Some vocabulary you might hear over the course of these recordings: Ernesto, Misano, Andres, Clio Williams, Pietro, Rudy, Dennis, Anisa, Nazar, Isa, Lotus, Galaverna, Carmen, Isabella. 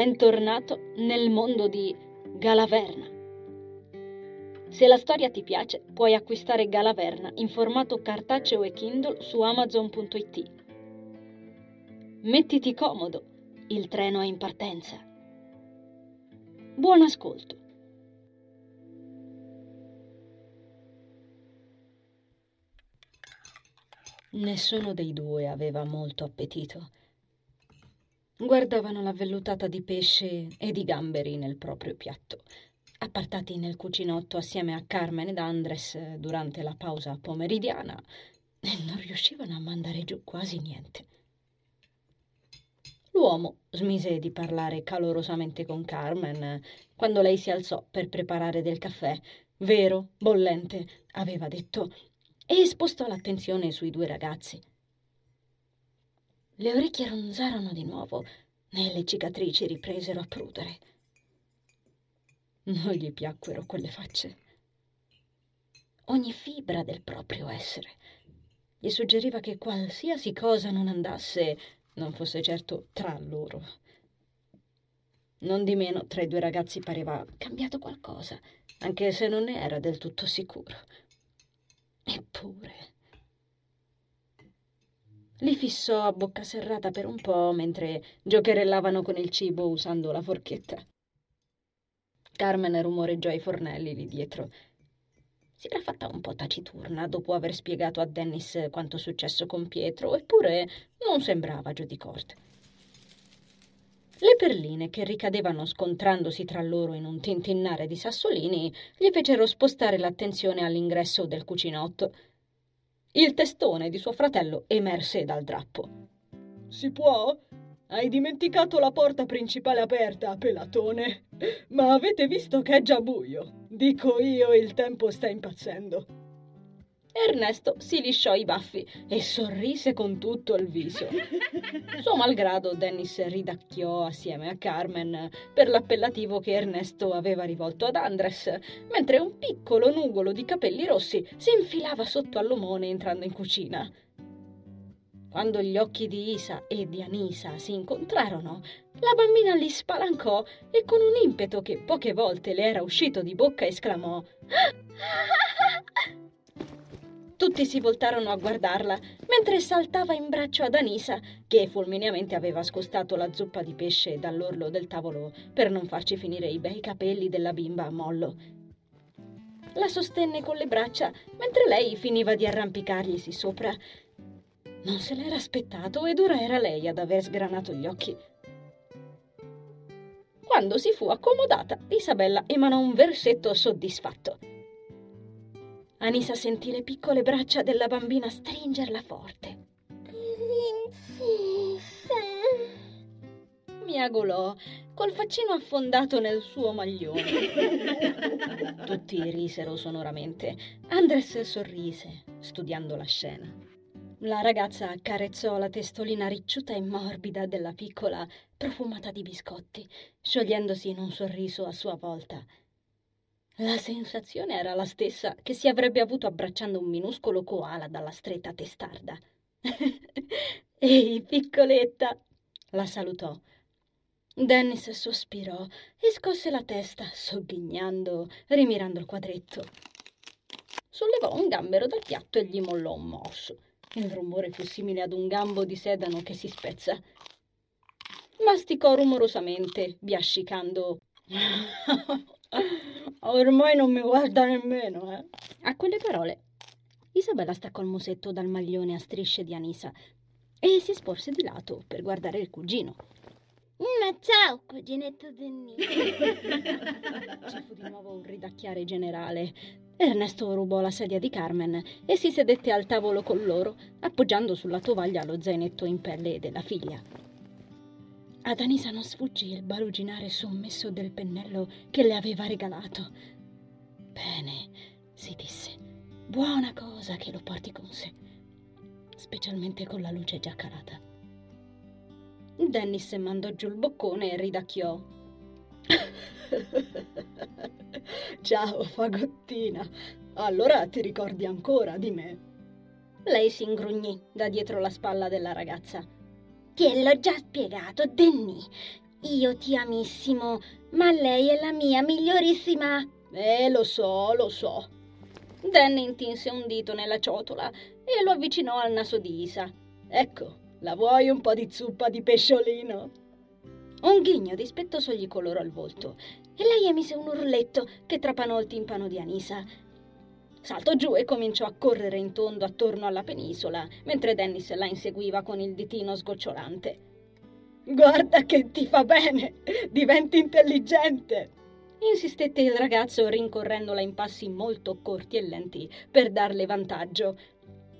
Bentornato nel mondo di Galaverna. Se la storia ti piace, puoi acquistare Galaverna in formato cartaceo e Kindle su Amazon.it. Mettiti comodo, il treno è in partenza. Buon ascolto. Nessuno dei due aveva molto appetito. Guardavano la vellutata di pesce e di gamberi nel proprio piatto, appartati nel cucinotto assieme a Carmen ed Andres durante la pausa pomeridiana, e non riuscivano a mandare giù quasi niente. L'uomo smise di parlare calorosamente con Carmen quando lei si alzò per preparare del caffè, vero, bollente, aveva detto, e spostò l'attenzione sui due ragazzi. Le orecchie ronzarono di nuovo e le cicatrici ripresero a prudere. Non gli piacquero quelle facce. Ogni fibra del proprio essere gli suggeriva che qualsiasi cosa non andasse, non fosse certo tra loro. Non di meno, tra i due ragazzi pareva cambiato qualcosa, anche se non ne era del tutto sicuro. Eppure... Li fissò a bocca serrata per un po' mentre giocherellavano con il cibo usando la forchetta. Carmen rumoreggiò i fornelli lì dietro. Si era fatta un po' taciturna dopo aver spiegato a Dennis quanto successo con Pietro, eppure non sembrava giù di corda. Le perline che ricadevano scontrandosi tra loro in un tintinnare di sassolini gli fecero spostare l'attenzione all'ingresso del cucinotto. Il testone di suo fratello emerse dal drappo. «Si può? Hai dimenticato la porta principale aperta, pelatone. Ma avete visto che è già buio? Dico io, il tempo sta impazzendo». Ernesto si lisciò i baffi e sorrise con tutto il viso. Suo malgrado, Dennis ridacchiò assieme a Carmen per l'appellativo che Ernesto aveva rivolto ad Andres, mentre un piccolo nugolo di capelli rossi si infilava sotto all'omone entrando in cucina. Quando gli occhi di Isa e di Anisa si incontrarono, la bambina li spalancò e con un impeto che poche volte le era uscito di bocca esclamò: Tutti si voltarono a guardarla, mentre saltava in braccio ad Anisa, che fulmineamente aveva scostato la zuppa di pesce dall'orlo del tavolo per non farci finire i bei capelli della bimba a mollo. La sostenne con le braccia, mentre lei finiva di arrampicarglisi sopra. Non se l'era aspettato ed ora era lei ad aver sgranato gli occhi. Quando si fu accomodata, Isabella emanò un versetto soddisfatto. Anisa sentì le piccole braccia della bambina stringerla forte. «Princessa!» miagolò, col faccino affondato nel suo maglione. Tutti risero sonoramente. Andres sorrise, studiando la scena. La ragazza accarezzò la testolina ricciuta e morbida della piccola, profumata di biscotti, sciogliendosi in un sorriso a sua volta. La sensazione era la stessa che si avrebbe avuto abbracciando un minuscolo koala dalla stretta testarda. «Ehi, piccoletta!» la salutò. Dennis sospirò e scosse la testa, sogghignando, rimirando il quadretto. Sollevò un gambero dal piatto e gli mollò un morso. Il rumore fu simile ad un gambo di sedano che si spezza. Masticò rumorosamente, biascicando... Ormai non mi guarda nemmeno, eh? A quelle parole Isabella staccò il musetto dal maglione a strisce di Anisa e si sporse di lato per guardare il cugino. «Ma ciao, cuginetto Dennis!» Ci fu di nuovo un ridacchiare generale. Ernesto rubò la sedia di Carmen e si sedette al tavolo con loro, appoggiando sulla tovaglia lo zainetto in pelle della figlia. Ad Anisa non sfuggì il baluginare sommesso del pennello che le aveva regalato. «Bene», si disse, «buona cosa che lo porti con sé, specialmente con la luce già calata». Dennis mandò giù il boccone e ridacchiò. «Ciao, fagottina, allora ti ricordi ancora di me?» Lei si ingrugnì da dietro la spalla della ragazza. «Te l'ho già spiegato, Denny. Io ti amissimo, ma lei è la mia migliorissima. Lo so. Dan intinse un dito nella ciotola e lo avvicinò al naso di Isa. Ecco, la vuoi un po' di zuppa di pesciolino? Un ghigno dispettoso gli colorò il volto e lei emise un urletto che trapanò il timpano di Anisa. Saltò giù e cominciò a correre in tondo attorno alla penisola, mentre Dennis la inseguiva con il ditino sgocciolante. «Guarda che ti fa bene! Diventi intelligente!» insistette il ragazzo, rincorrendola in passi molto corti e lenti per darle vantaggio.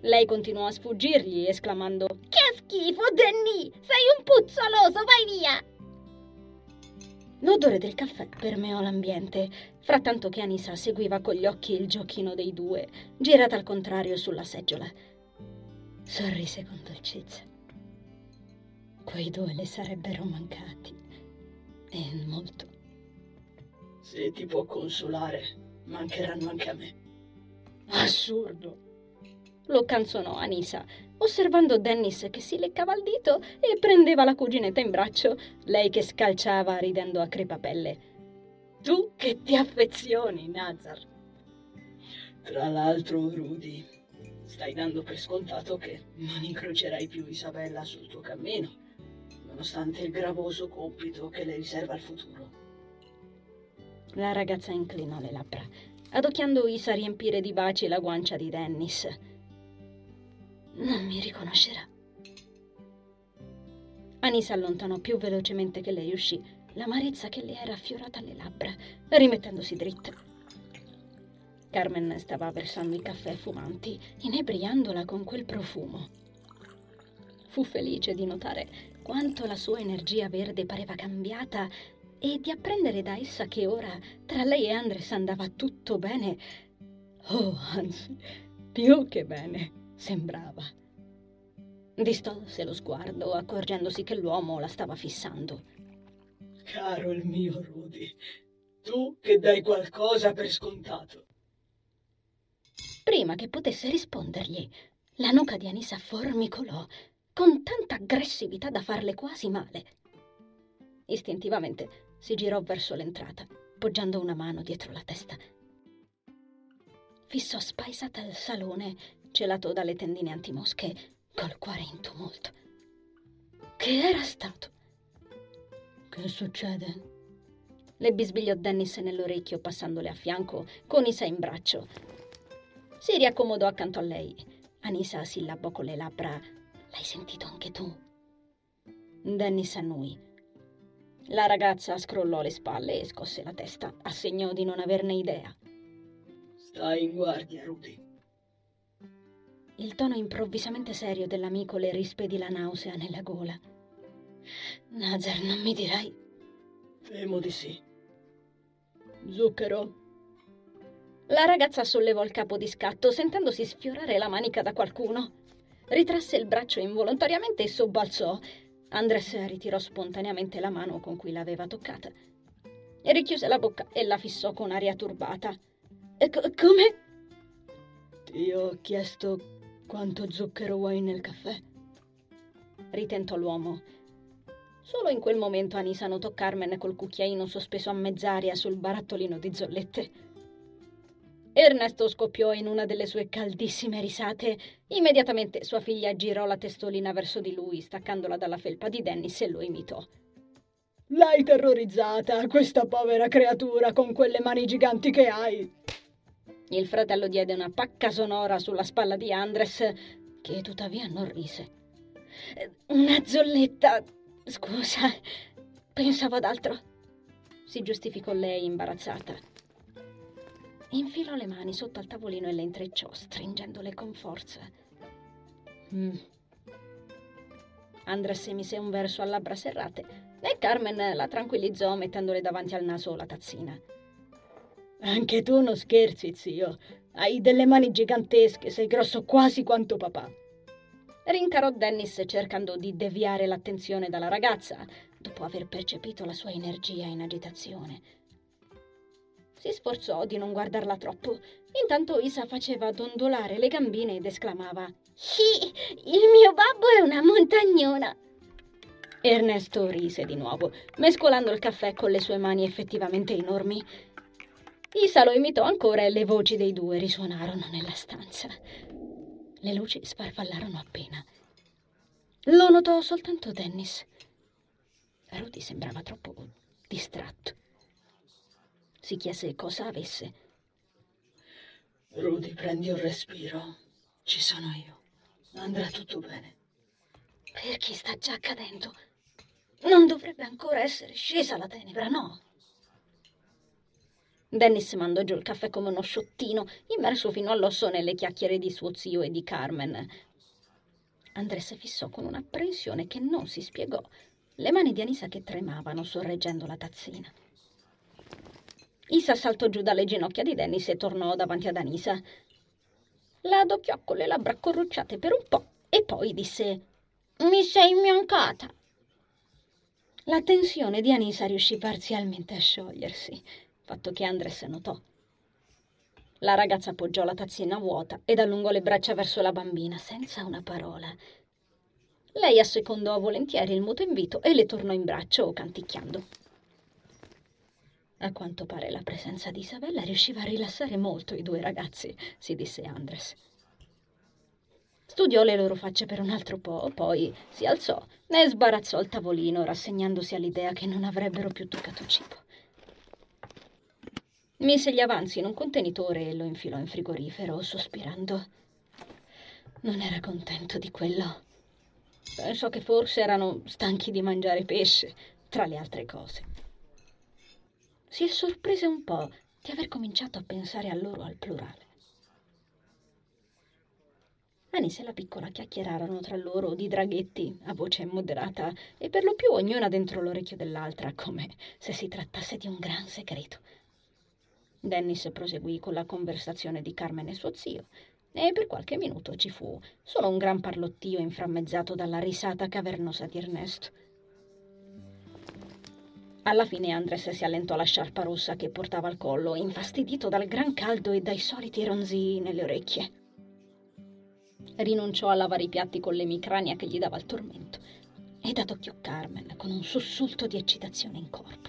Lei continuò a sfuggirgli, esclamando «Che schifo, Denny! Sei un puzzoloso, vai via!» L'odore del caffè permeò l'ambiente, frattanto che Anisa seguiva con gli occhi il giochino dei due, girata al contrario sulla seggiola. Sorrise con dolcezza. Quei due le sarebbero mancati, e molto. Se ti può consolare, mancheranno anche a me. Assurdo! Lo canzonò Anisa, osservando Dennis che si leccava il dito e prendeva la cuginetta in braccio, lei che scalciava ridendo a crepapelle. Tu che ti affezioni, Nazar. Tra l'altro, Rudy, stai dando per scontato che non incrocerai più Isabella sul tuo cammino, nonostante il gravoso compito che le riserva il futuro. La ragazza inclinò le labbra, adocchiando Isa riempire di baci la guancia di Dennis. Non mi riconoscerà. Anisa allontanò più velocemente che lei uscì l'amarezza che le era affiorata alle labbra, rimettendosi dritta. Carmen stava versando i caffè fumanti, inebriandola con quel profumo. Fu felice di notare quanto la sua energia verde pareva cambiata e di apprendere da essa che ora tra lei e Andres andava tutto bene. Oh, anzi, più che bene. Sembrava. Distolse lo sguardo, accorgendosi che l'uomo la stava fissando. Caro il mio Rudy, tu che dai qualcosa per scontato. Prima che potesse rispondergli, la nuca di Anisa formicolò con tanta aggressività da farle quasi male. Istintivamente si girò verso l'entrata, poggiando una mano dietro la testa. Fissò spaesata il salone, celato dalle tendine antimosche, col cuore in tumulto. Che era stato? Che succede? Le bisbigliò Dennis nell'orecchio, passandole a fianco con Isa in braccio. Si riaccomodò accanto a lei. Anisa sillabò con le labbra. L'hai sentito anche tu? Dennis annui. La ragazza scrollò le spalle e scosse la testa, a segno di non averne idea. Stai in guardia, Rudy. Il tono improvvisamente serio dell'amico le rispedì la nausea nella gola. Nazar, non mi dirai? Temo di sì. Zucchero? La ragazza sollevò il capo di scatto, sentendosi sfiorare la manica da qualcuno. Ritrasse il braccio involontariamente e sobbalzò. Andres ritirò spontaneamente la mano con cui l'aveva toccata. Richiuse la bocca e la fissò con aria turbata. Come? Ti ho chiesto... Quanto zucchero vuoi nel caffè? Ritentò l'uomo. Solo in quel momento Anisa notò Carmen col cucchiaino sospeso a mezz'aria sul barattolino di zollette. Ernesto scoppiò in una delle sue caldissime risate. Immediatamente sua figlia girò la testolina verso di lui, staccandola dalla felpa di Dennis, e lo imitò. L'hai terrorizzata, questa povera creatura, con quelle mani giganti che hai! Il fratello diede una pacca sonora sulla spalla di Andres, che tuttavia non rise. Una zolletta, scusa, pensavo ad altro, si giustificò lei imbarazzata. Infilò le mani sotto al tavolino e le intrecciò, stringendole con forza. Andres emise un verso a labbra serrate e Carmen la tranquillizzò mettendole davanti al naso la tazzina. Anche tu non scherzi, zio. Hai delle mani gigantesche, sei grosso quasi quanto papà. Rincarò Dennis, cercando di deviare l'attenzione dalla ragazza, dopo aver percepito la sua energia in agitazione. Si sforzò di non guardarla troppo. Intanto Isa faceva dondolare le gambine ed esclamava: «Sì, il mio babbo è una montagnona!» Ernesto rise di nuovo, mescolando il caffè con le sue mani effettivamente enormi. Isa lo imitò ancora e le voci dei due risuonarono nella stanza. Le luci sfarfallarono appena. Lo notò soltanto Dennis. Rudy sembrava troppo distratto. Si chiese cosa avesse. Rudy, prendi un respiro. Ci sono io. Andrà tutto bene. Perché sta già accadendo? Non dovrebbe ancora essere scesa la tenebra, no? Dennis mandò giù il caffè come uno sciottino, immerso fino all'osso nelle chiacchiere di suo zio e di Carmen. Andres fissò con un'apprensione che non si spiegò le mani di Anisa che tremavano sorreggendo la tazzina. Isa saltò giù dalle ginocchia di Dennis e tornò davanti ad Anisa. La adocchiò con le labbra corrucciate per un po' e poi disse: «Mi sei mancata!» La tensione di Anisa riuscì parzialmente a sciogliersi, fatto che Andres notò. La ragazza appoggiò la tazzina vuota ed allungò le braccia verso la bambina, senza una parola. Lei assecondò volentieri il muto invito e le tornò in braccio, canticchiando. A quanto pare la presenza di Isabella riusciva a rilassare molto i due ragazzi, si disse Andres. Studiò le loro facce per un altro po', poi si alzò e sbarazzò il tavolino, rassegnandosi all'idea che non avrebbero più toccato cibo. Mise gli avanzi in un contenitore e lo infilò in frigorifero, sospirando. Non era contento di quello. Pensò che forse erano stanchi di mangiare pesce, tra le altre cose. Si sorprese un po' di aver cominciato a pensare a loro al plurale. Anisa e la piccola chiacchierarono tra loro di draghetti, a voce moderata, e per lo più ognuna dentro l'orecchio dell'altra, come se si trattasse di un gran segreto. Dennis proseguì con la conversazione di Carmen e suo zio, e per qualche minuto ci fu solo un gran parlottio inframmezzato dalla risata cavernosa di Ernesto. Alla fine Andres si allentò la sciarpa rossa che portava al collo, infastidito dal gran caldo e dai soliti ronzii nelle orecchie. Rinunciò a lavare i piatti con l'emicrania che gli dava il tormento ed adocchiò Carmen con un sussulto di eccitazione in corpo.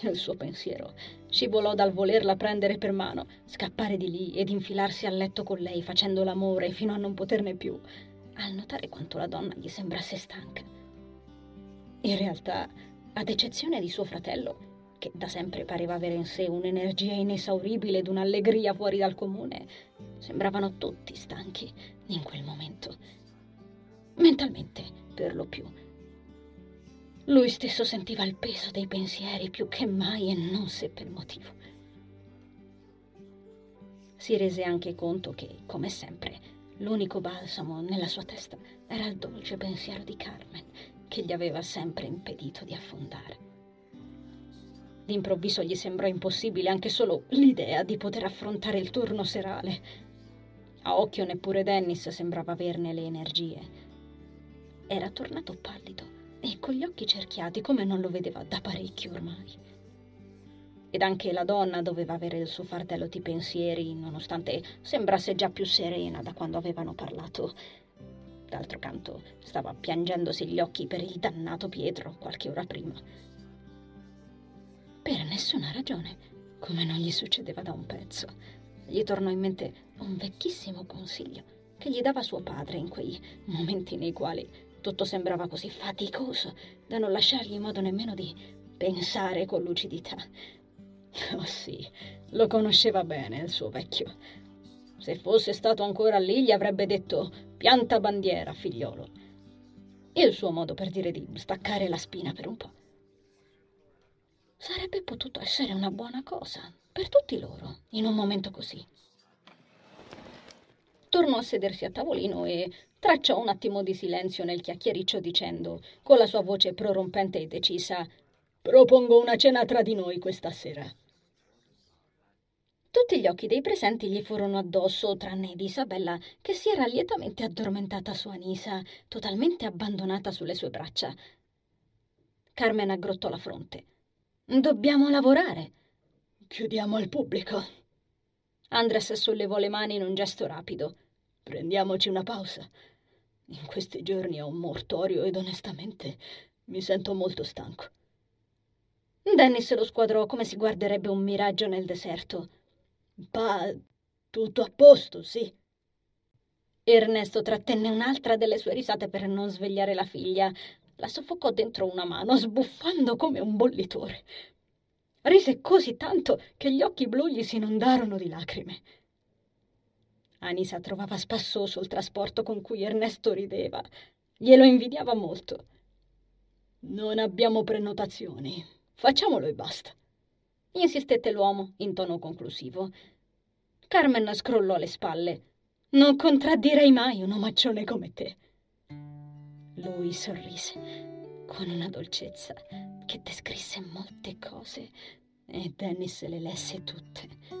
Il suo pensiero scivolò dal volerla prendere per mano, scappare di lì ed infilarsi al letto con lei facendo l'amore fino a non poterne più, al notare quanto la donna gli sembrasse stanca. In realtà, ad eccezione di suo fratello, che da sempre pareva avere in sé un'energia inesauribile ed un'allegria fuori dal comune, sembravano tutti stanchi in quel momento. Mentalmente, per lo più. Lui stesso sentiva il peso dei pensieri più che mai e non seppe il motivo. Si rese anche conto che, come sempre, l'unico balsamo nella sua testa era il dolce pensiero di Carmen, che gli aveva sempre impedito di affondare. D'improvviso gli sembrò impossibile anche solo l'idea di poter affrontare il turno serale. A occhio neppure Dennis sembrava averne le energie. Era tornato pallido e con gli occhi cerchiati come non lo vedeva da parecchio ormai. Ed anche la donna doveva avere il suo fardello di pensieri, nonostante sembrasse già più serena da quando avevano parlato. D'altro canto stava piangendosi gli occhi per il dannato Pietro qualche ora prima. Per nessuna ragione, come non gli succedeva da un pezzo, gli tornò in mente un vecchissimo consiglio che gli dava suo padre in quei momenti nei quali tutto sembrava così faticoso da non lasciargli modo nemmeno di pensare con lucidità. Oh sì, lo conosceva bene il suo vecchio. Se fosse stato ancora lì gli avrebbe detto «Pianta bandiera, figliolo». Il suo modo per dire di staccare la spina per un po'. Sarebbe potuto essere una buona cosa per tutti loro in un momento così. Tornò a sedersi a tavolino e tracciò un attimo di silenzio nel chiacchiericcio dicendo, con la sua voce prorompente e decisa, «Propongo una cena tra di noi questa sera». Tutti gli occhi dei presenti gli furono addosso, tranne di Isabella, che si era lietamente addormentata su Anisa, totalmente abbandonata sulle sue braccia. Carmen aggrottò la fronte. «Dobbiamo lavorare!» «Chiudiamo al pubblico!» Andres sollevò le mani in un gesto rapido. «Prendiamoci una pausa!» In questi giorni è un mortorio ed onestamente mi sento molto stanco. Dennis lo squadrò come si guarderebbe un miraggio nel deserto. Tutto a posto, sì. Ernesto trattenne un'altra delle sue risate per non svegliare la figlia. La soffocò dentro una mano, sbuffando come un bollitore. Rise così tanto che gli occhi blu gli si inondarono di lacrime. Anisa trovava spassoso il trasporto con cui Ernesto rideva. Glielo invidiava molto. «Non abbiamo prenotazioni. Facciamolo e basta», insistette l'uomo in tono conclusivo. Carmen scrollò le spalle. «Non contraddirei mai un omaccione come te». Lui sorrise con una dolcezza che descrisse molte cose e Dennis le lesse tutte.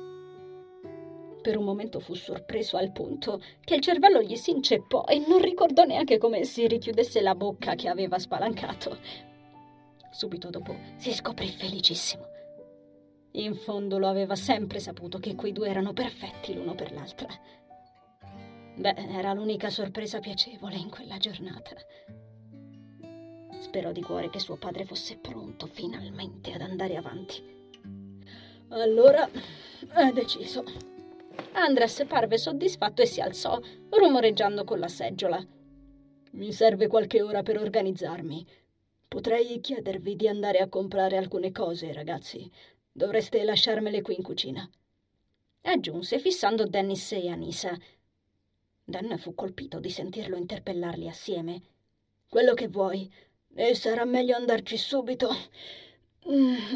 Per un momento fu sorpreso al punto che il cervello gli si inceppò e non ricordò neanche come si richiudesse la bocca che aveva spalancato. Subito dopo si scoprì felicissimo. In fondo lo aveva sempre saputo che quei due erano perfetti l'uno per l'altra. Beh, era l'unica sorpresa piacevole in quella giornata. Sperò di cuore che suo padre fosse pronto finalmente ad andare avanti. Allora è deciso. Andres parve soddisfatto e si alzò, rumoreggiando con la seggiola. «Mi serve qualche ora per organizzarmi. Potrei chiedervi di andare a comprare alcune cose, ragazzi. Dovreste lasciarmele qui in cucina», aggiunse, fissando Dennis e Anisa. Dan fu colpito di sentirlo interpellarli assieme. «Quello che vuoi. E sarà meglio andarci subito,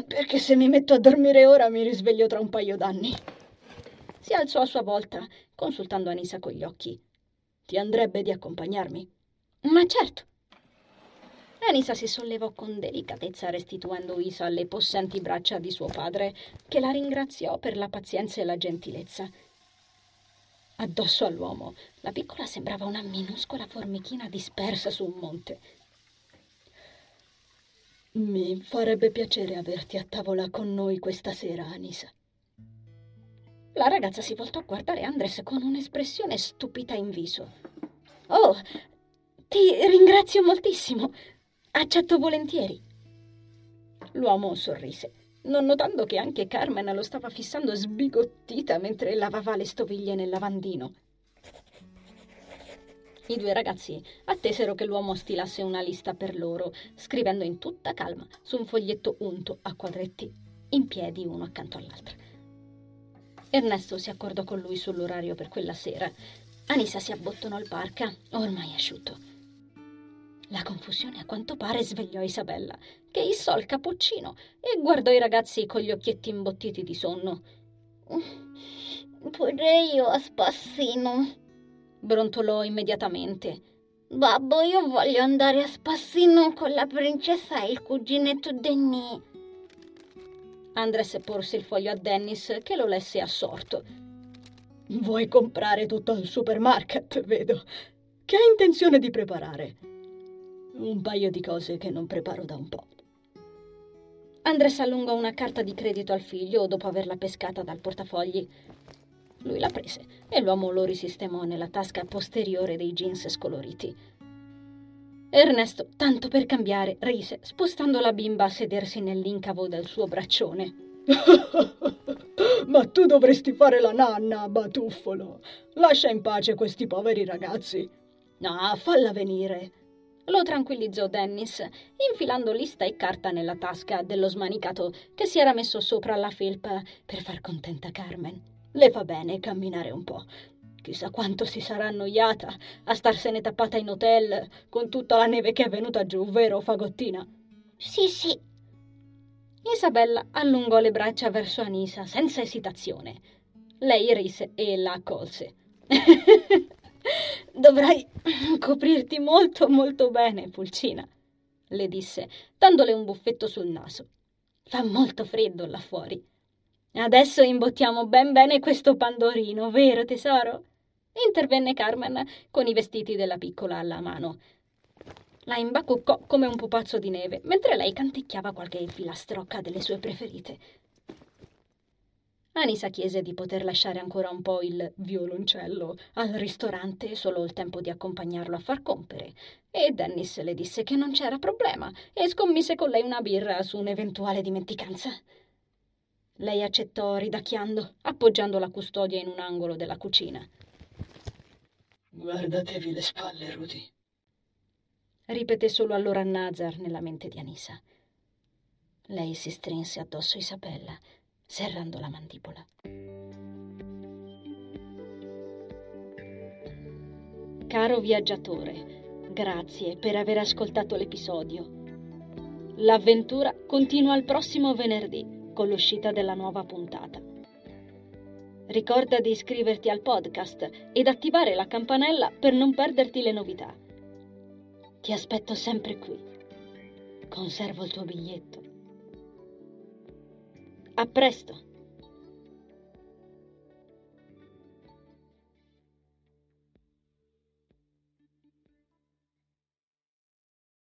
perché se mi metto a dormire ora mi risveglio tra un paio d'anni». Si alzò a sua volta, consultando Anisa con gli occhi. «Ti andrebbe di accompagnarmi?» «Ma certo!» Anisa si sollevò con delicatezza, restituendo Isa alle possenti braccia di suo padre, che la ringraziò per la pazienza e la gentilezza. Addosso all'uomo, la piccola sembrava una minuscola formichina dispersa su un monte. «Mi farebbe piacere averti a tavola con noi questa sera, Anisa». La ragazza si voltò a guardare Andres con un'espressione stupita in viso. «Oh, ti ringrazio moltissimo. Accetto volentieri». L'uomo sorrise, non notando che anche Carmen lo stava fissando sbigottita mentre lavava le stoviglie nel lavandino. I due ragazzi attesero che l'uomo stilasse una lista per loro, scrivendo in tutta calma su un foglietto unto a quadretti, in piedi uno accanto all'altro. Ernesto si accordò con lui sull'orario per quella sera. Anisa si abbottonò al parca, ormai asciutto. La confusione a quanto pare svegliò Isabella, che issò il cappuccino e guardò i ragazzi con gli occhietti imbottiti di sonno. «Vorrei io a spassino», brontolò immediatamente. «Babbo, io voglio andare a spassino con la princessa e il cuginetto Denny». Andres porse il foglio a Dennis, che lo lesse assorto. «Vuoi comprare tutto al supermarket, vedo. Che hai intenzione di preparare?» «Un paio di cose che non preparo da un po'». Andres allungò una carta di credito al figlio dopo averla pescata dal portafogli. Lui la prese e l'uomo lo risistemò nella tasca posteriore dei jeans scoloriti. Ernesto, tanto per cambiare, rise, spostando la bimba a sedersi nell'incavo del suo braccione. «Ma tu dovresti fare la nanna, batuffolo! Lascia in pace questi poveri ragazzi! No, falla venire!» Lo tranquillizzò Dennis, infilando lista e carta nella tasca dello smanicato che si era messo sopra la felpa per far contenta Carmen. «Le fa bene camminare un po'. Chissà quanto si sarà annoiata a starsene tappata in hotel con tutta la neve che è venuta giù, vero fagottina?» «Sì, sì». Isabella allungò le braccia verso Anisa senza esitazione. Lei rise e la accolse. «Dovrai coprirti molto, molto bene, pulcina», le disse, dandole un buffetto sul naso. «Fa molto freddo là fuori. Adesso imbottiamo ben bene questo pandorino, vero tesoro?» intervenne Carmen con i vestiti della piccola alla mano. La imbacuccò come un pupazzo di neve, mentre lei canticchiava qualche filastrocca delle sue preferite. Anisa chiese di poter lasciare ancora un po' il violoncello al ristorante, solo il tempo di accompagnarlo a far compere, e Dennis le disse che non c'era problema e scommise con lei una birra su un'eventuale dimenticanza. Lei accettò ridacchiando, appoggiando la custodia in un angolo della cucina. «Guardatevi le spalle, Rudy», ripeté solo allora Nazar nella mente di Anisa. Lei si strinse addosso Isabella, serrando la mandibola. Caro viaggiatore, grazie per aver ascoltato l'episodio. L'avventura continua il prossimo venerdì con l'uscita della nuova puntata. Ricorda di iscriverti al podcast ed attivare la campanella per non perderti le novità. Ti aspetto sempre qui. Conservo il tuo biglietto. A presto!